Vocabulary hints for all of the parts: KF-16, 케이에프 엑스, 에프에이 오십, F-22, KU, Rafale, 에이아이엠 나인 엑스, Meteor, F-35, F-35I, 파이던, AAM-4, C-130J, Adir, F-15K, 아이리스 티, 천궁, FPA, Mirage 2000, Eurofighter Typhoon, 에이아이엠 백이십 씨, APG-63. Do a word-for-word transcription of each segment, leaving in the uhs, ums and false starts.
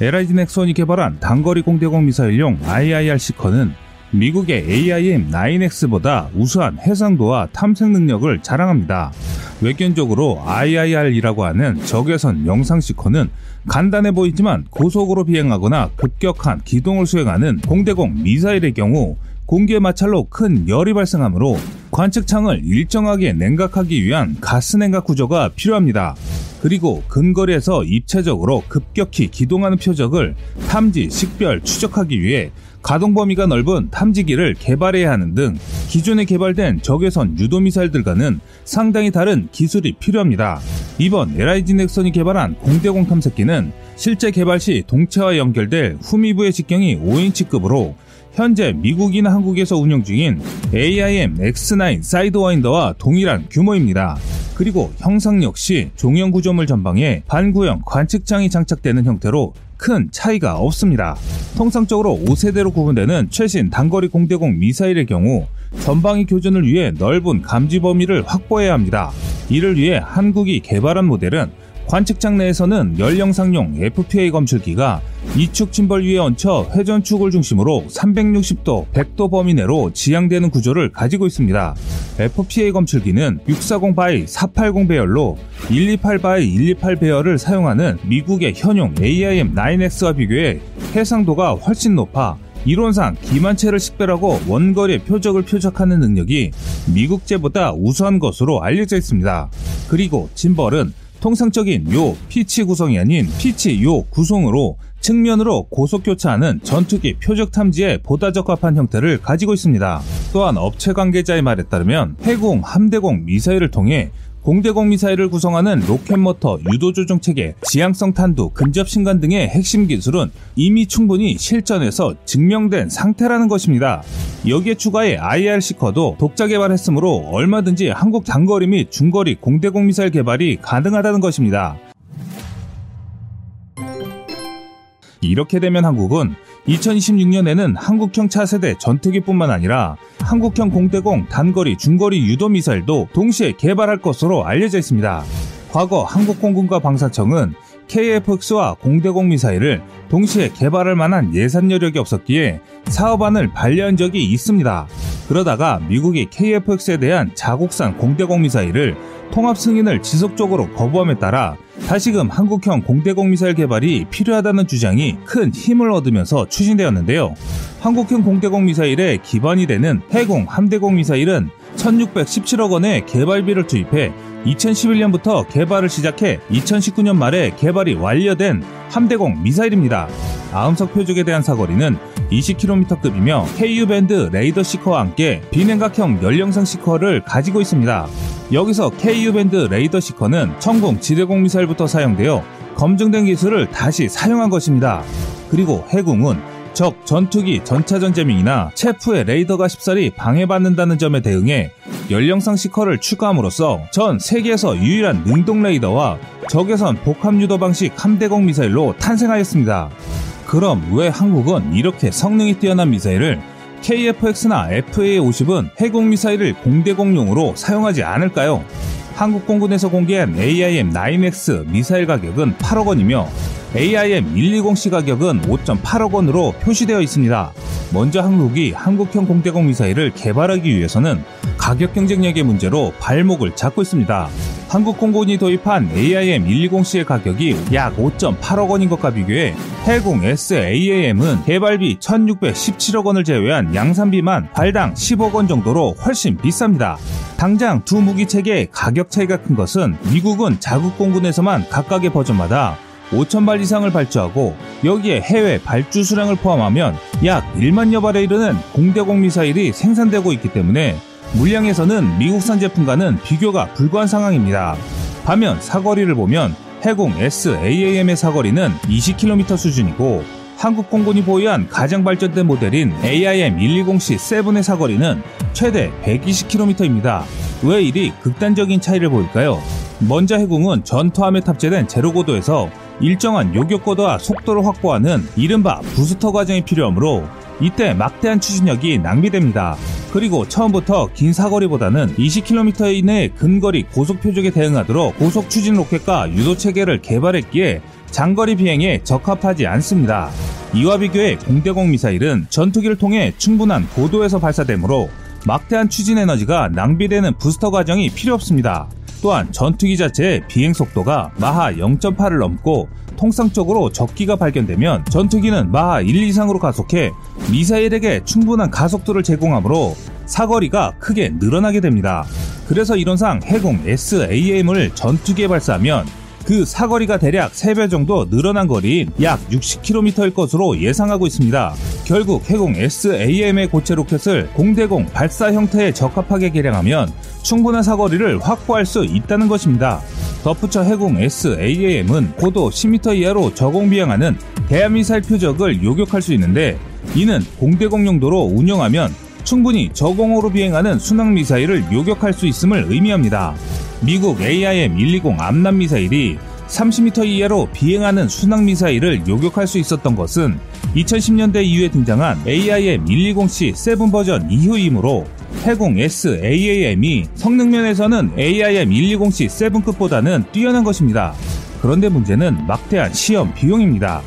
엘아이지 넥슨이 개발한 단거리 공대공 미사일용 아이아이알 시커는 미국의 에이아이엠 나인 엑스보다 우수한 해상도와 탐색 능력을 자랑합니다. 외견적으로 아이아이알이라고 하는 적외선 영상 시커는 간단해 보이지만 고속으로 비행하거나 급격한 기동을 수행하는 공대공 미사일의 경우 공기의 마찰로 큰 열이 발생하므로 관측창을 일정하게 냉각하기 위한 가스냉각 구조가 필요합니다. 그리고 근거리에서 입체적으로 급격히 기동하는 표적을 탐지, 식별, 추적하기 위해 가동 범위가 넓은 탐지기를 개발해야 하는 등 기존에 개발된 적외선 유도미사일들과는 상당히 다른 기술이 필요합니다. 이번 엘아이지 넥슨이 개발한 공대공 탐색기는 실제 개발 시 동체와 연결될 후미부의 직경이 오 인치급으로 현재 미국이나 한국에서 운영 중인 에이아이엠 엑스 나인 사이드와인더와 동일한 규모입니다. 그리고 형상 역시 종형 구조물 전방에 반구형 관측창이 장착되는 형태로 큰 차이가 없습니다. 통상적으로 오 세대로 구분되는 최신 단거리 공대공 미사일의 경우 전방위 교전을 위해 넓은 감지 범위를 확보해야 합니다. 이를 위해 한국이 개발한 모델은 관측창 내에서는 열영상용 에프피에이 검출기가 이축 침벌 위에 얹혀 회전축을 중심으로 삼백육십 도, 백 도 범위 내로 지향되는 구조를 가지고 있습니다. 에프피에이 검출기는 육백사십 바이 사백팔십 배열로 백이십팔 바이 백이십팔 배열을 사용하는 미국의 현용 에이아이엠 나인 엑스와 비교해 해상도가 훨씬 높아 이론상 기만체를 식별하고 원거리의 표적을 표적하는 능력이 미국제보다 우수한 것으로 알려져 있습니다. 그리고 짐벌은 통상적인 요, 피치 구성이 아닌 피치 요 구성으로 측면으로 고속 교차하는 전투기 표적 탐지에 보다 적합한 형태를 가지고 있습니다. 또한 업체 관계자의 말에 따르면 해공, 함대공 미사일을 통해 공대공 미사일을 구성하는 로켓모터 유도조정체계, 지향성 탄두, 근접신관 등의 핵심 기술은 이미 충분히 실전에서 증명된 상태라는 것입니다. 여기에 추가해 아이아르 시커도 독자 개발했으므로 얼마든지 한국 단거리 및 중거리 공대공 미사일 개발이 가능하다는 것입니다. 이렇게 되면 한국은 이천이십육 년에는 한국형 차세대 전투기뿐만 아니라 한국형 공대공 단거리 중거리 유도미사일도 동시에 개발할 것으로 알려져 있습니다. 과거 한국공군과 방사청은 케이에프 엑스와 공대공 미사일을 동시에 개발할 만한 예산 여력이 없었기에 사업안을 반려한 적이 있습니다. 그러다가 미국이 케이에프 엑스에 대한 자국산 공대공 미사일을 통합 승인을 지속적으로 거부함에 따라 다시금 한국형 공대공 미사일 개발이 필요하다는 주장이 큰 힘을 얻으면서 추진되었는데요. 한국형 공대공 미사일의 기반이 되는 해공 함대공 미사일은 천육백십칠억 원의 개발비를 투입해 이천십일 년부터 개발을 시작해 이천십구 년 말에 개발이 완료된 함대공 미사일입니다. 아음석 표적에 대한 사거리는 이십 킬로미터급이며 케이유 밴드 레이더 시커와 함께 비냉각형 열영상 시커를 가지고 있습니다. 여기서 케이유 밴드 레이더 시커는 천궁 지대공 미사일부터 사용되어 검증된 기술을 다시 사용한 것입니다. 그리고 해공은 적 전투기 전차전 제밍이나 체프의 레이더가 쉽사리 방해받는다는 점에 대응해 열영상 시커를 추가함으로써 전 세계에서 유일한 능동 레이더와 적외선 복합 유도 방식 함대공 미사일로 탄생하였습니다. 그럼 왜 한국은 이렇게 성능이 뛰어난 미사일을 케이에프 엑스나 에프에이 오십은 해공 미사일을 공대공용으로 사용하지 않을까요? 한국공군에서 공개한 에이아이엠 나인 엑스 미사일 가격은 팔억 원이며 에이아이엠 백이십 씨 가격은 오점팔억 원으로 표시되어 있습니다. 먼저 한국이 한국형 공대공 미사일을 개발하기 위해서는 가격 경쟁력의 문제로 발목을 잡고 있습니다. 한국공군이 도입한 에이아이엠 백이십 씨의 가격이 약 오점팔억 원인 것과 비교해 해공 에스에이에이엠은 개발비 천육백십칠억 원을 제외한 양산비만 발당 십억 원 정도로 훨씬 비쌉니다. 당장 두 무기체계의 가격 차이가 큰 것은 미국은 자국공군에서만 각각의 버전마다 오천 발 이상을 발주하고 여기에 해외 발주 수량을 포함하면 약 일만여 발에 이르는 공대공 미사일이 생산되고 있기 때문에 물량에서는 미국산 제품과는 비교가 불가한 상황입니다. 반면 사거리를 보면 해공 에스에이에이엠의 사거리는 이십 킬로미터 수준이고 한국공군이 보유한 가장 발전된 모델인 에이아이엠 백이십 씨 세븐의 사거리는 최대 백이십 킬로미터입니다. 왜 이리 극단적인 차이를 보일까요? 먼저 해공은 전투함에 탑재된 제로고도에서 일정한 요격고도와 속도를 확보하는 이른바 부스터 과정이 필요하므로 이때 막대한 추진력이 낭비됩니다. 그리고 처음부터 긴 사거리보다는 이십 킬로미터 이내의 근거리 고속 표적에 대응하도록 고속 추진 로켓과 유도 체계를 개발했기에 장거리 비행에 적합하지 않습니다. 이와 비교해 공대공 미사일은 전투기를 통해 충분한 고도에서 발사되므로 막대한 추진 에너지가 낭비되는 부스터 과정이 필요 없습니다. 또한 전투기 자체의 비행 속도가 마하 영 점 팔을 넘고 통상적으로 적기가 발견되면 전투기는 마하 일 이상으로 가속해 미사일에게 충분한 가속도를 제공하므로 사거리가 크게 늘어나게 됩니다. 그래서 이론상 해공 에스 에이 엠을 전투기에 발사하면 그 사거리가 대략 세 배 정도 늘어난 거리인 약 육십 킬로미터일 것으로 예상하고 있습니다. 결국 해공 에스 에이 엠의 고체 로켓을 공대공 발사 형태에 적합하게 개량하면 충분한 사거리를 확보할 수 있다는 것입니다. 덧붙여 해공 에스 에이 엠은 고도 십 미터 이하로 저공 비행하는 대한미사일 표적을 요격할 수 있는데, 이는 공대공 용도로 운영하면 충분히 저공호로 비행하는 순항미사일을 요격할 수 있음을 의미합니다. 미국 에이아이엠 백이십 암람 미사일이 삼십 미터 이하로 비행하는 순항미사일을 요격할 수 있었던 것은 이천십 년대 이후에 등장한 에이아이엠 백이십 씨 칠 버전 이후이므로 해공 에스 에이 엠이 성능면에서는 에이아이엠 백이십 씨 칠급보다는 뛰어난 것입니다. 그런데 문제는 막대한 시험 비용입니다.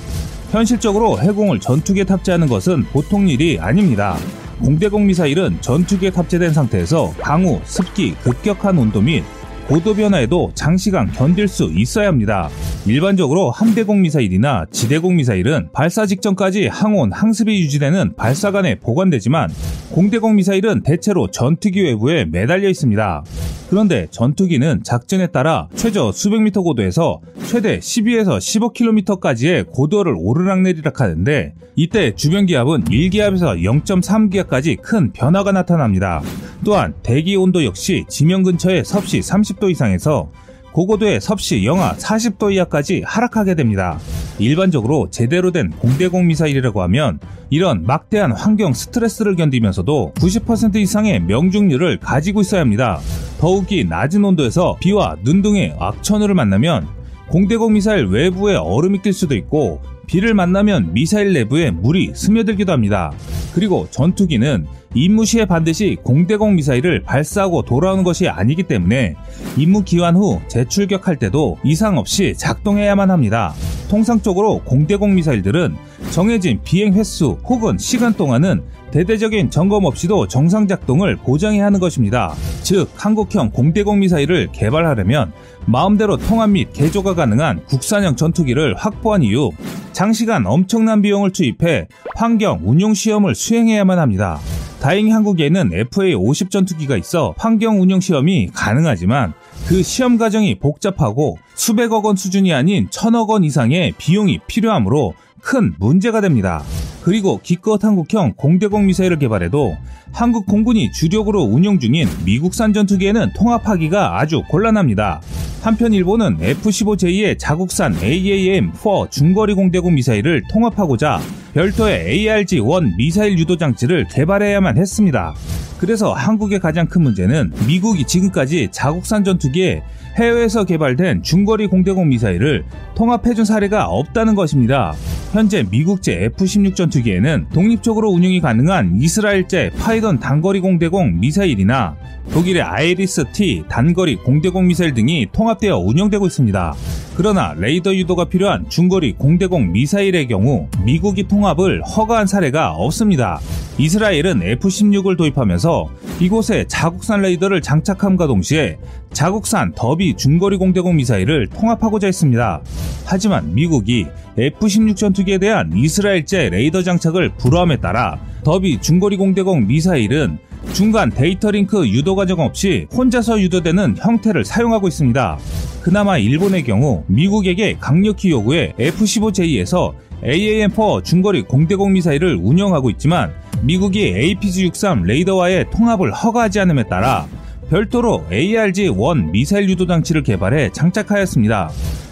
현실적으로 해공을 전투기에 탑재하는 것은 보통 일이 아닙니다. 공대공 미사일은 전투기에 탑재된 상태에서 강우, 습기, 급격한 온도 및 고도 변화에도 장시간 견딜 수 있어야 합니다. 일반적으로 함대공 미사일이나 지대공 미사일은 발사 직전까지 항온, 항습이 유지되는 발사관에 보관되지만 공대공 미사일은 대체로 전투기 외부에 매달려 있습니다. 그런데 전투기는 작전에 따라 최저 수백 미터 고도에서 최대 십이에서 십오 킬로미터까지의 고도를 오르락내리락 하는데, 이때 주변 기압은 일 기압에서 영 점 삼 기압까지 큰 변화가 나타납니다. 또한 대기 온도 역시 지면 근처의 섭씨 삼십 도 이상에서 고고도의 섭씨 영하 사십 도 이하까지 하락하게 됩니다. 일반적으로 제대로 된 공대공 미사일이라고 하면 이런 막대한 환경 스트레스를 견디면서도 구십 퍼센트 이상의 명중률을 가지고 있어야 합니다. 더욱이 낮은 온도에서 비와 눈 등의 악천후를 만나면 공대공 미사일 외부에 얼음이 낄 수도 있고, 비를 만나면 미사일 내부에 물이 스며들기도 합니다. 그리고 전투기는 임무 시에 반드시 공대공 미사일을 발사하고 돌아오는 것이 아니기 때문에 임무 기환 후 재출격할 때도 이상 없이 작동해야만 합니다. 통상적으로 공대공 미사일들은 정해진 비행 횟수 혹은 시간 동안은 대대적인 점검 없이도 정상 작동을 보장해야 하는 것입니다. 즉, 한국형 공대공 미사일을 개발하려면 마음대로 통합 및 개조가 가능한 국산형 전투기를 확보한 이후 장시간 엄청난 비용을 투입해 환경 운용 시험을 수행해야만 합니다. 다행히 한국에는 에프 에이 오십 전투기가 있어 환경 운용 시험이 가능하지만 그 시험 과정이 복잡하고 수백억 원 수준이 아닌 천억 원 이상의 비용이 필요하므로 큰 문제가 됩니다. 그리고 기껏 한국형 공대공 미사일을 개발해도 한국 공군이 주력으로 운용 중인 미국산 전투기에는 통합하기가 아주 곤란합니다. 한편 일본은 에프 십오 제이의 자국산 에이에이엠 사 중거리 공대공 미사일을 통합하고자 별도의 에이알지 원 미사일 유도 장치를 개발해야만 했습니다. 그래서 한국의 가장 큰 문제는 미국이 지금까지 자국산 전투기에 해외에서 개발된 중거리 공대공 미사일을 통합해준 사례가 없다는 것입니다. 현재 미국제 에프 십육 전투기에는 독립적으로 운용이 가능한 이스라엘제 파이던 단거리 공대공 미사일이나 독일의 아이리스 티 단거리 공대공 미사일 등이 통합되어 운용되고 있습니다. 그러나 레이더 유도가 필요한 중거리 공대공 미사일의 경우 미국이 통합을 허가한 사례가 없습니다. 이스라엘은 에프 십육을 도입하면서 이곳에 자국산 레이더를 장착함과 동시에 자국산 더비 중거리 공대공 미사일을 통합하고자 했습니다. 하지만 미국이 에프 십육 전투기에 대한 이스라엘제 레이더 장착을 불허함에 따라 더비 중거리 공대공 미사일은 중간 데이터링크 유도 과정 없이 혼자서 유도되는 형태를 사용하고 있습니다. 그나마 일본의 경우 미국에게 강력히 요구해 에프 십오 제이에서 에이에이엠 사 중거리 공대공 미사일을 운영하고 있지만 미국이 에이피지 육십삼 레이더와의 통합을 허가하지 않음에 따라 별도로 에이알지 일 미사일 유도 장치를 개발해 장착하였습니다.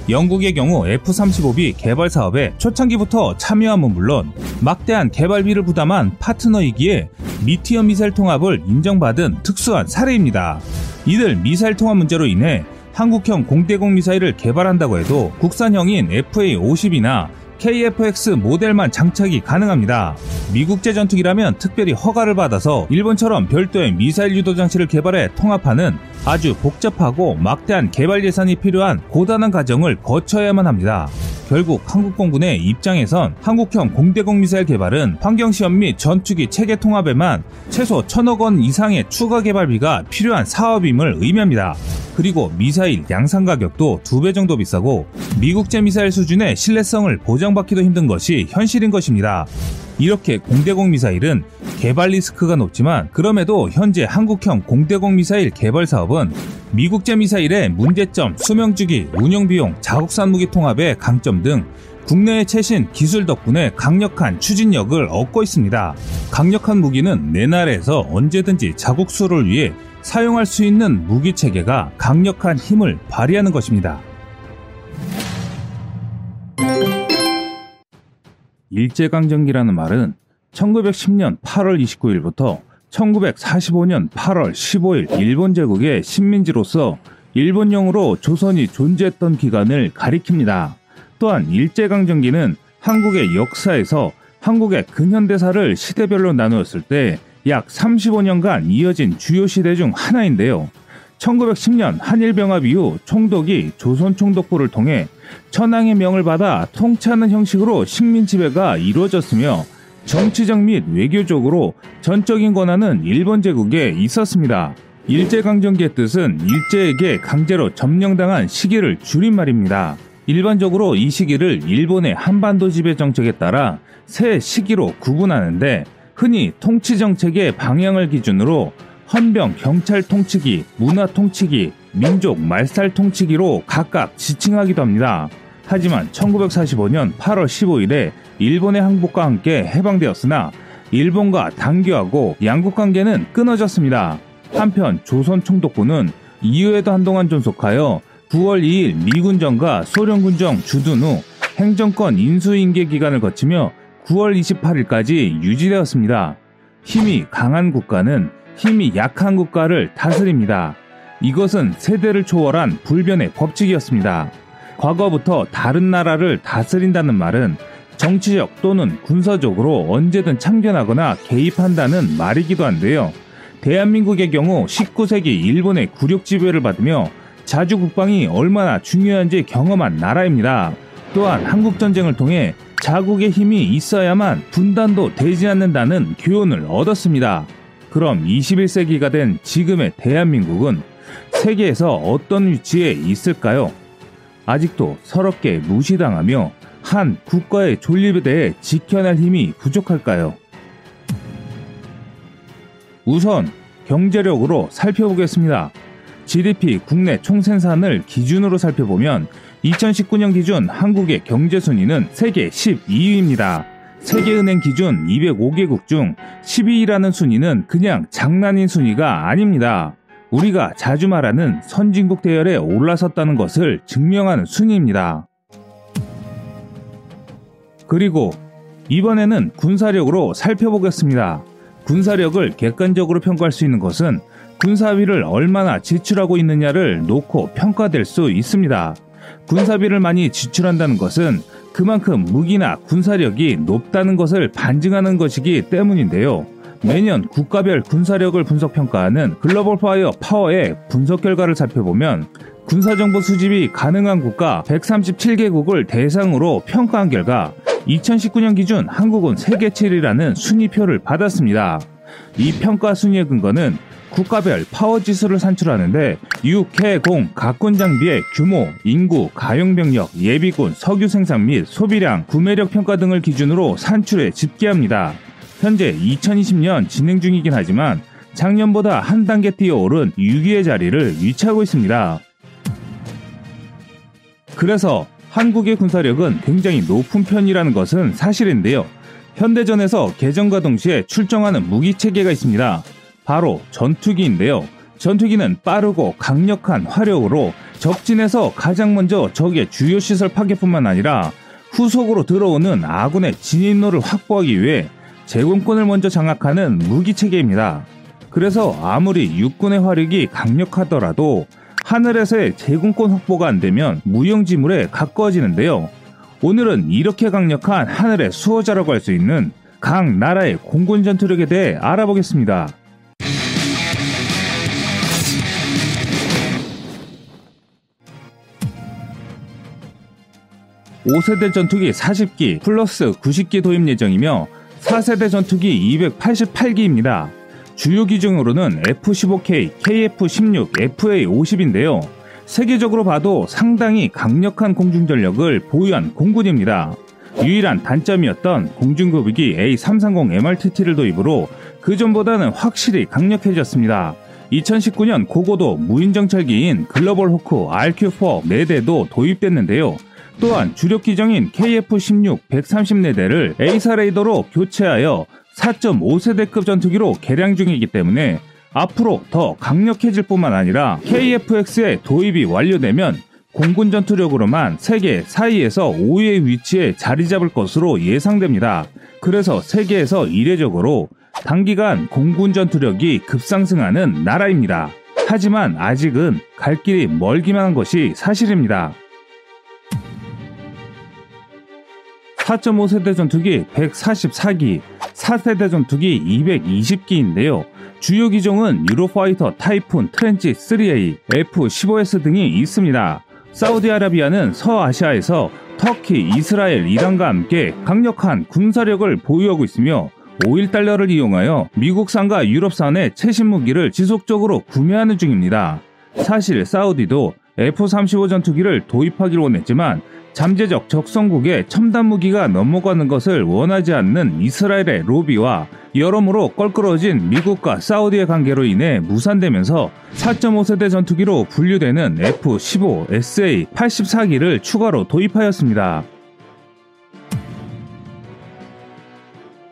영국의 경우 에프 삼십오 비 개발 사업에 초창기부터 참여함은 물론 막대한 개발비를 부담한 파트너이기에 미티어 미사일 통합을 인정받은 특수한 사례입니다. 이들 미사일 통합 문제로 인해 한국형 공대공 미사일을 개발한다고 해도 국산형인 에프 에이 오십이나 케이에프 엑스 모델만 장착이 가능합니다. 미국제 전투기라면 특별히 허가를 받아서 일본처럼 별도의 미사일 유도 장치를 개발해 통합하는 아주 복잡하고 막대한 개발 예산이 필요한 고단한 과정을 거쳐야만 합니다. 결국 한국공군의 입장에선 한국형 공대공 미사일 개발은 환경시험 및 전투기 체계 통합에만 최소 천억 원 이상의 추가 개발비가 필요한 사업임을 의미합니다. 그리고 미사일 양산 가격도 두 배 정도 비싸고 미국제 미사일 수준의 신뢰성을 보장받기도 힘든 것이 현실인 것입니다. 이렇게 공대공 미사일은 개발 리스크가 높지만 그럼에도 현재 한국형 공대공 미사일 개발 사업은 미국제 미사일의 문제점, 수명주기, 운영비용, 자국산 무기 통합의 강점 등 국내의 최신 기술 덕분에 강력한 추진력을 얻고 있습니다. 강력한 무기는 내 나라에서 언제든지 자국 수를 위해 사용할 수 있는 무기체계가 강력한 힘을 발휘하는 것입니다. 일제강점기라는 말은 천구백십 년 팔월 이십구 일부터 천구백사십오 년 팔월 십오 일 일본 제국의 식민지로서 일본령으로 조선이 존재했던 기간을 가리킵니다. 또한 일제강점기는 한국의 역사에서 한국의 근현대사를 시대별로 나누었을 때 약 삼십오 년간 이어진 주요 시대 중 하나인데요. 천구백십 년 한일병합 이후 총독이 조선총독부를 통해 천황의 명을 받아 통치하는 형식으로 식민지배가 이루어졌으며 정치적 및 외교적으로 전적인 권한은 일본 제국에 있었습니다. 일제강점기의 뜻은 일제에게 강제로 점령당한 시기를 줄인 말입니다. 일반적으로 이 시기를 일본의 한반도 지배 정책에 따라 세 시기로 구분하는데 흔히 통치정책의 방향을 기준으로 헌병 경찰 통치기, 문화 통치기, 민족 말살 통치기로 각각 지칭하기도 합니다. 하지만 천구백사십오 년 팔월 십오 일에 일본의 항복과 함께 해방되었으나 일본과 단교하고 양국 관계는 끊어졌습니다. 한편 조선 총독부는 이후에도 한동안 존속하여 구월 이 일 미군정과 소련군정 주둔 후 행정권 인수인계 기간을 거치며 구월 이십팔 일까지 유지되었습니다. 힘이 강한 국가는 힘이 약한 국가를 다스립니다. 이것은 세대를 초월한 불변의 법칙이었습니다. 과거부터 다른 나라를 다스린다는 말은 정치적 또는 군사적으로 언제든 참견하거나 개입한다는 말이기도 한데요. 대한민국의 경우 십구 세기 일본의 굴욕 지배를 받으며 자주 국방이 얼마나 중요한지 경험한 나라입니다. 또한 한국전쟁을 통해 자국의 힘이 있어야만 분단도 되지 않는다는 교훈을 얻었습니다. 그럼 이십일 세기가 된 지금의 대한민국은 세계에서 어떤 위치에 있을까요? 아직도 서럽게 무시당하며 한 국가의 존립에 대해 지켜낼 힘이 부족할까요? 우선 경제력으로 살펴보겠습니다. 지디피 국내 총생산을 기준으로 살펴보면 이천십구 년 기준 한국의 경제순위는 세계 십이 위입니다. 세계은행 기준 이백오 개국 중 십이 위라는 순위는 그냥 장난인 순위가 아닙니다. 우리가 자주 말하는 선진국 대열에 올라섰다는 것을 증명하는 순위입니다. 그리고 이번에는 군사력으로 살펴보겠습니다. 군사력을 객관적으로 평가할 수 있는 것은 군사비를 얼마나 지출하고 있느냐를 놓고 평가될 수 있습니다. 군사비를 많이 지출한다는 것은 그만큼 무기나 군사력이 높다는 것을 반증하는 것이기 때문인데요. 매년 국가별 군사력을 분석평가하는 글로벌 파이어 파워의 분석 결과를 살펴보면 군사정보 수집이 가능한 국가 백삼십칠 개국을 대상으로 평가한 결과 이천십구 년 기준 한국은 세계 칠 위라는 순위표를 받았습니다. 이 평가 순위의 근거는 국가별 파워지수를 산출하는데 육, 해, 공, 각군 장비의 규모, 인구, 가용병력, 예비군, 석유 생산 및 소비량, 구매력 평가 등을 기준으로 산출해 집계합니다. 현재 이천이십 년 진행 중이긴 하지만 작년보다 한 단계 뛰어오른 육 위의 자리를 유지하고 있습니다. 그래서 한국의 군사력은 굉장히 높은 편이라는 것은 사실인데요. 현대전에서 개전과 동시에 출정하는 무기체계가 있습니다. 바로 전투기인데요. 전투기는 빠르고 강력한 화력으로 적진에서 가장 먼저 적의 주요 시설 파괴뿐만 아니라 후속으로 들어오는 아군의 진입로를 확보하기 위해 제공권을 먼저 장악하는 무기체계입니다. 그래서 아무리 육군의 화력이 강력하더라도 하늘에서의 제공권 확보가 안되면 무용지물에 가까워지는데요. 오늘은 이렇게 강력한 하늘의 수호자라고 할 수 있는 각 나라의 공군 전투력에 대해 알아보겠습니다. 오 세대 전투기 사십 기 플러스 구십 기 도입 예정이며 사 세대 전투기 이백팔십팔 기입니다. 주요 기종으로는 에프 십오 케이, 케이에프 십육, 에프에이 오십인데요. 세계적으로 봐도 상당히 강력한 공중전력을 보유한 공군입니다. 유일한 단점이었던 공중급유기 에이 삼백삼십 엠알티티를 도입으로 그전보다는 확실히 강력해졌습니다. 이천십구 년 고고도 무인정찰기인 글로벌 호크 알큐 사 네 대도 도입됐는데요. 또한 주력 기종인 케이에프 십육 백삼십 네 대를 에이사 레이더로 교체하여 사 점 오 세대급 전투기로 개량 중이기 때문에 앞으로 더 강력해질 뿐만 아니라 케이에프 엑스의 도입이 완료되면 공군 전투력으로만 세계 사 위에서 오 위의 위치에 자리 잡을 것으로 예상됩니다. 그래서 세계에서 이례적으로 단기간 공군 전투력이 급상승하는 나라입니다. 하지만 아직은 갈 길이 멀기만 한 것이 사실입니다. 사 점 오 세대 전투기 백사십사 기, 사 세대 전투기 이백이십 기인데요. 주요 기종은 유로파이터 타이푼 트렌치 쓰리 에이, 에프 십오 에스 등이 있습니다. 사우디아라비아는 서아시아에서 터키, 이스라엘, 이란과 함께 강력한 군사력을 보유하고 있으며 오일 달러를 이용하여 미국산과 유럽산의 최신 무기를 지속적으로 구매하는 중입니다. 사실 사우디도 에프 삼십오 전투기를 도입하기를 원했지만 잠재적 적성국의 첨단 무기가 넘어가는 것을 원하지 않는 이스라엘의 로비와 여러모로 껄끄러워진 미국과 사우디의 관계로 인해 무산되면서 사 점 오 세대 전투기로 분류되는 에프 십오, 에스에이, 팔십사 기를 추가로 도입하였습니다.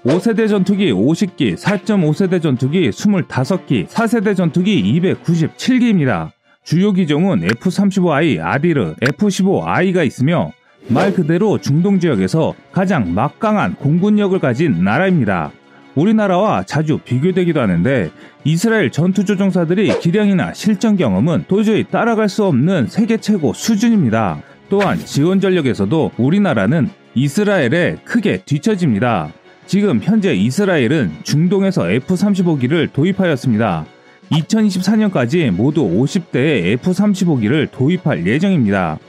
오 세대 전투기 오십 기, 사 점 오 세대 전투기 이십오 기, 사 세대 전투기 이백구십칠 기입니다. 주요 기종은 에프 삼십오 아이, 아디르, 에프 십오 아이가 있으며 말 그대로 중동 지역에서 가장 막강한 공군력을 가진 나라입니다. 우리나라와 자주 비교되기도 하는데 이스라엘 전투조종사들이 기량이나 실전 경험은 도저히 따라갈 수 없는 세계 최고 수준입니다. 또한 지원 전력에서도 우리나라는 이스라엘에 크게 뒤처집니다. 지금 현재 이스라엘은 중동에서 에프 삼십오 기를 도입하였습니다. 이천이십사 년까지 모두 오십 대의 에프 삼십오 기를 도입할 예정입니다.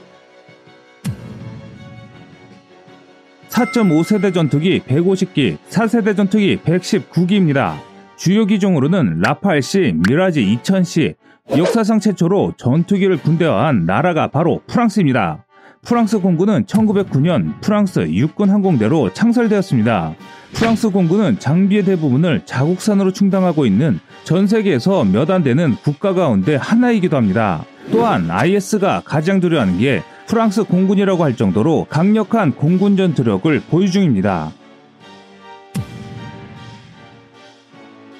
사 점 오 세대 전투기 백오십 기, 사 세대 전투기 백십구 기입니다. 주요 기종으로는 라팔 씨, 미라지 이천 씨, 역사상 최초로 전투기를 군대화한 나라가 바로 프랑스입니다. 프랑스 공군은 천구백구 년 프랑스 육군 항공대로 창설되었습니다. 프랑스 공군은 장비의 대부분을 자국산으로 충당하고 있는 전 세계에서 몇 안 되는 국가 가운데 하나이기도 합니다. 또한 아이에스가 가장 두려워하는 게 프랑스 공군이라고 할 정도로 강력한 공군 전투력을 보유 중입니다.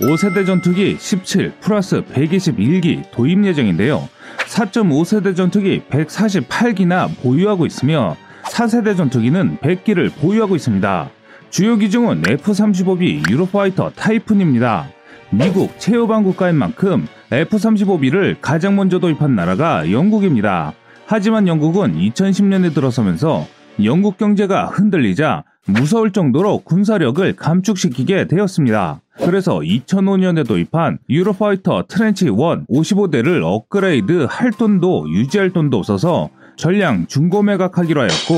오 세대 전투기 십칠 플러스 백이십일 기 도입 예정인데요. 사 점 오 세대 전투기 백사십팔 기나 보유하고 있으며 사 세대 전투기는 백 기를 보유하고 있습니다. 주요 기종은 에프 삼십오 비 유로파이터 타이푼입니다. 미국 최우방 국가인 만큼 에프 삼십오 비를 가장 먼저 도입한 나라가 영국입니다. 하지만 영국은 이천십 년에 들어서면서 영국 경제가 흔들리자 무서울 정도로 군사력을 감축시키게 되었습니다. 그래서 이천오 년에 도입한 유로파이터 트렌치 일 오십오 대를 업그레이드 할 돈도 유지할 돈도 없어서 전량 중고 매각하기로 하였고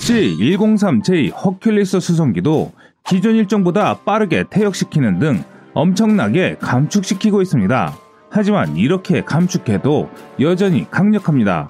씨 백삼 제이 허큘리스 수송기도 기존 일정보다 빠르게 퇴역시키는 등 엄청나게 감축시키고 있습니다. 하지만 이렇게 감축해도 여전히 강력합니다.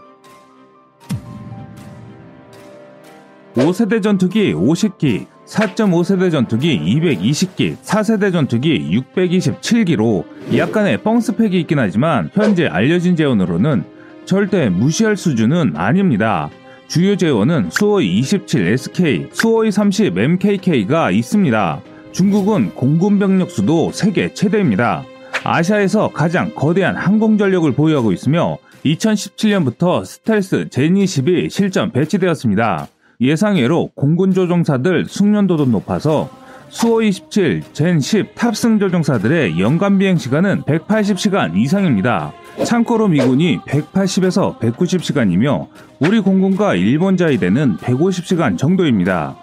오 세대 전투기 오십 기, 사 점 오 세대 전투기 이백이십 기, 사 세대 전투기 육백이십칠 기로 약간의 뻥스펙이 있긴 하지만 현재 알려진 재원으로는 절대 무시할 수준은 아닙니다. 주요 재원은 수호이 이십칠 에스 케이, 수호이 삼십 엠 케이 케이가 있습니다. 중국은 공군 병력 수도 세계 최대입니다. 아시아에서 가장 거대한 항공전력을 보유하고 있으며 이천십칠 년부터 스텔스 젠 이십이 실전 배치되었습니다. 예상외로 공군 조종사들 숙련도도 높아서 수호이 십칠, 젠 십 탑승 조종사들의 연간 비행 시간은 백팔십 시간 이상입니다. 참고로 미군이 백팔십에서 백구십 시간이며 우리 공군과 일본 자위대는 백오십 시간 정도입니다.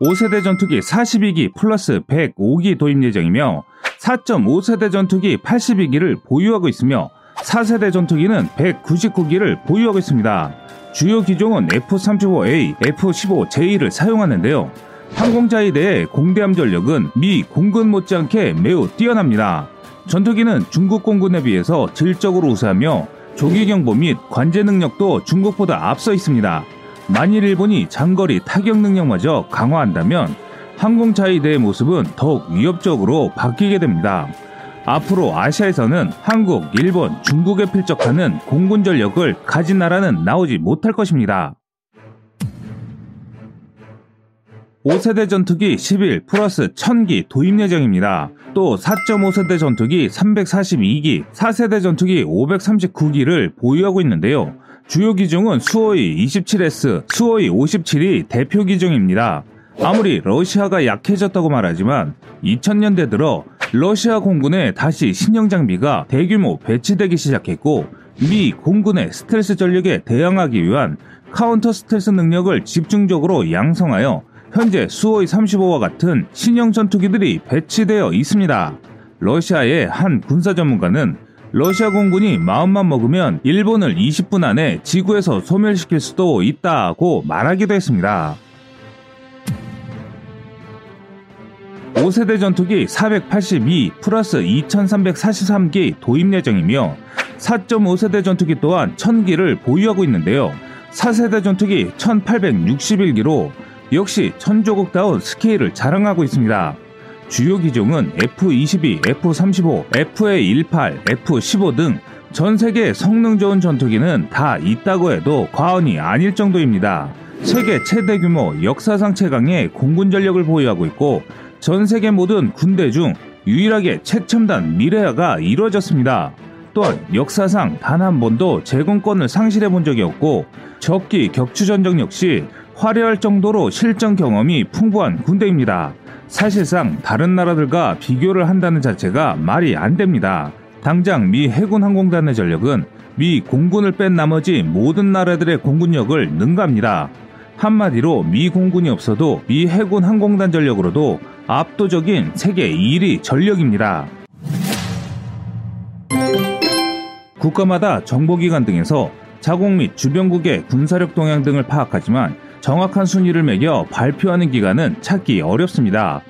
오 세대 전투기 사십이 기 플러스 백오 기 도입 예정이며 사 점 오 세대 전투기 팔십이 기를 보유하고 있으며 사 세대 전투기는 백구십구 기를 보유하고 있습니다. 주요 기종은 에프 삼십오 에이, 에프 십오 제이를 사용하는데요. 항공자위대의 공대함 전력은 미 공군 못지않게 매우 뛰어납니다. 전투기는 중국 공군에 비해서 질적으로 우세하며 조기경보 및 관제 능력도 중국보다 앞서 있습니다. 만일 일본이 장거리 타격 능력마저 강화한다면 항공자위대의 모습은 더욱 위협적으로 바뀌게 됩니다. 앞으로 아시아에서는 한국, 일본, 중국에 필적하는 공군 전력을 가진 나라는 나오지 못할 것입니다. 오 세대 전투기 십일 플러스 천 기 도입 예정입니다. 또 사 점 오 세대 전투기 삼백사십이 기, 사 세대 전투기 오백삼십구 기를 보유하고 있는데요. 주요 기종은 수호이 이십칠 에스, 수호이 오십칠이 대표 기종입니다. 아무리 러시아가 약해졌다고 말하지만 이천 년대 들어 러시아 공군에 다시 신형 장비가 대규모 배치되기 시작했고 미 공군의 스텔스 전력에 대항하기 위한 카운터 스텔스 능력을 집중적으로 양성하여 현재 수호이 삼십오와 같은 신형 전투기들이 배치되어 있습니다. 러시아의 한 군사 전문가는 러시아 공군이 마음만 먹으면 일본을 이십 분 안에 지구에서 소멸시킬 수도 있다고 말하기도 했습니다. 오 세대 전투기 사백팔십이 플러스 이천삼백사십삼 기 도입 예정이며 사 점 오 세대 전투기 또한 천 기를 보유하고 있는데요. 사 세대 전투기 천팔백육십일 기로 역시 천조국다운 스케일을 자랑하고 있습니다. 주요 기종은 에프 이십이, 에프 삼십오, 에프 에이 십팔, 에프 십오 등 전 세계 성능 좋은 전투기는 다 있다고 해도 과언이 아닐 정도입니다. 세계 최대 규모 역사상 최강의 공군 전력을 보유하고 있고 전 세계 모든 군대 중 유일하게 최첨단 미래화가 이루어졌습니다. 또한 역사상 단 한 번도 제공권을 상실해 본 적이 없고 적기 격추 전쟁 역시 화려할 정도로 실전 경험이 풍부한 군대입니다. 사실상 다른 나라들과 비교를 한다는 자체가 말이 안 됩니다. 당장 미 해군 항공단의 전력은 미 공군을 뺀 나머지 모든 나라들의 공군력을 능가합니다. 한마디로 미 공군이 없어도 미 해군 항공단 전력으로도 압도적인 세계 일 위 전력입니다. 국가마다 정보기관 등에서 자국 및 주변국의 군사력 동향 등을 파악하지만 정확한 순위를 매겨 발표하는 기관은 찾기 어렵습니다.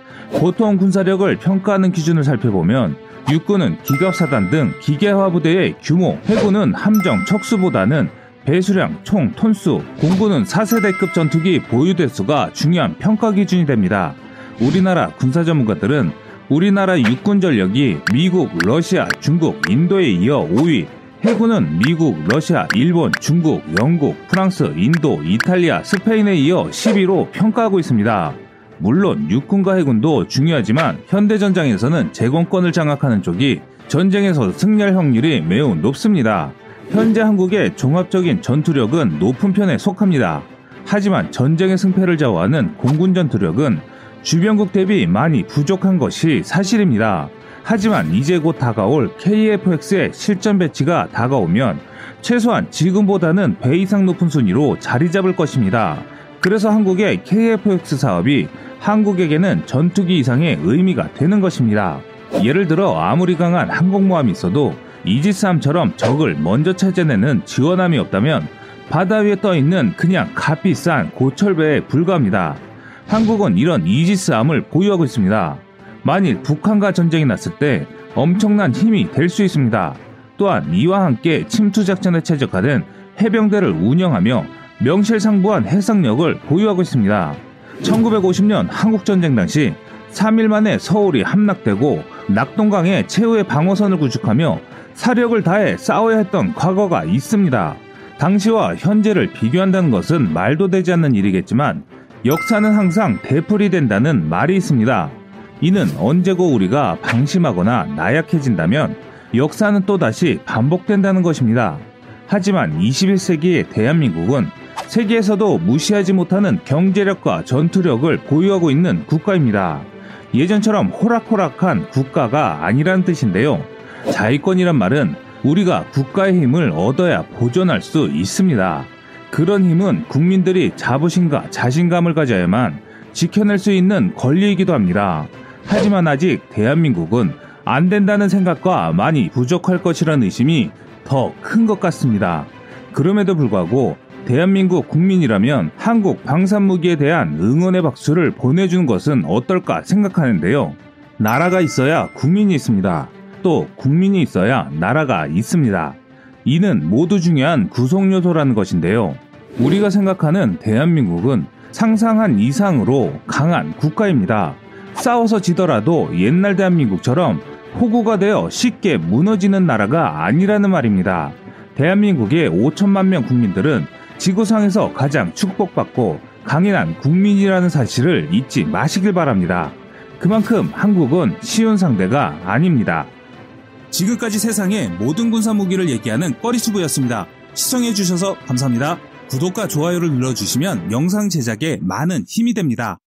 보통 군사력을 평가하는 기준을 살펴보면 육군은 기갑사단 등 기계화 부대의 규모, 해군은 함정 척수보다는 배수량, 총 톤수, 공군은 사 세대급 전투기 보유 대수가 중요한 평가 기준이 됩니다. 우리나라 군사 전문가들은 우리나라 육군 전력이 미국, 러시아, 중국, 인도에 이어 오 위, 해군은 미국, 러시아, 일본, 중국, 영국, 프랑스, 인도, 이탈리아, 스페인에 이어 십 위로 평가하고 있습니다. 물론 육군과 해군도 중요하지만 현대전장에서는 제공권을 장악하는 쪽이 전쟁에서 승리할 확률이 매우 높습니다. 현재 한국의 종합적인 전투력은 높은 편에 속합니다. 하지만 전쟁의 승패를 좌우하는 공군 전투력은 주변국 대비 많이 부족한 것이 사실입니다. 하지만 이제 곧 다가올 케이에프 엑스의 실전 배치가 다가오면 최소한 지금보다는 배 이상 높은 순위로 자리 잡을 것입니다. 그래서 한국의 케이에프 엑스 사업이 한국에게는 전투기 이상의 의미가 되는 것입니다. 예를 들어 아무리 강한 항공모함이 있어도 이지스함처럼 적을 먼저 찾아내는 지원함이 없다면 바다 위에 떠있는 그냥 값비싼 고철배에 불과합니다. 한국은 이런 이지스함을 보유하고 있습니다. 만일 북한과 전쟁이 났을 때 엄청난 힘이 될 수 있습니다. 또한 이와 함께 침투작전에 최적화된 해병대를 운영하며 명실상부한 해상력을 보유하고 있습니다. 천구백오십 년 한국전쟁 당시 삼 일 만에 서울이 함락되고 낙동강에 최후의 방어선을 구축하며 사력을 다해 싸워야 했던 과거가 있습니다. 당시와 현재를 비교한다는 것은 말도 되지 않는 일이겠지만 역사는 항상 되풀이 된다는 말이 있습니다. 이는 언제고 우리가 방심하거나 나약해진다면 역사는 또다시 반복된다는 것입니다. 하지만 이십일 세기의 대한민국은 세계에서도 무시하지 못하는 경제력과 전투력을 보유하고 있는 국가입니다. 예전처럼 호락호락한 국가가 아니란 뜻인데요. 자위권이란 말은 우리가 국가의 힘을 얻어야 보존할 수 있습니다. 그런 힘은 국민들이 자부심과 자신감을 가져야만 지켜낼 수 있는 권리이기도 합니다. 하지만 아직 대한민국은 안 된다는 생각과 많이 부족할 것이라는 의심이 더 큰 것 같습니다. 그럼에도 불구하고 대한민국 국민이라면 한국 방산무기에 대한 응원의 박수를 보내주는 것은 어떨까 생각하는데요. 나라가 있어야 국민이 있습니다. 또 국민이 있어야 나라가 있습니다. 이는 모두 중요한 구성요소라는 것인데요. 우리가 생각하는 대한민국은 상상한 이상으로 강한 국가입니다. 싸워서 지더라도 옛날 대한민국처럼 포구가 되어 쉽게 무너지는 나라가 아니라는 말입니다. 대한민국의 오천만 명 국민들은 지구상에서 가장 축복받고 강인한 국민이라는 사실을 잊지 마시길 바랍니다. 그만큼 한국은 쉬운 상대가 아닙니다. 지금까지 세상의 모든 군사무기를 얘기하는 꺼리수부였습니다. 시청해주셔서 감사합니다. 구독과 좋아요를 눌러주시면 영상 제작에 많은 힘이 됩니다.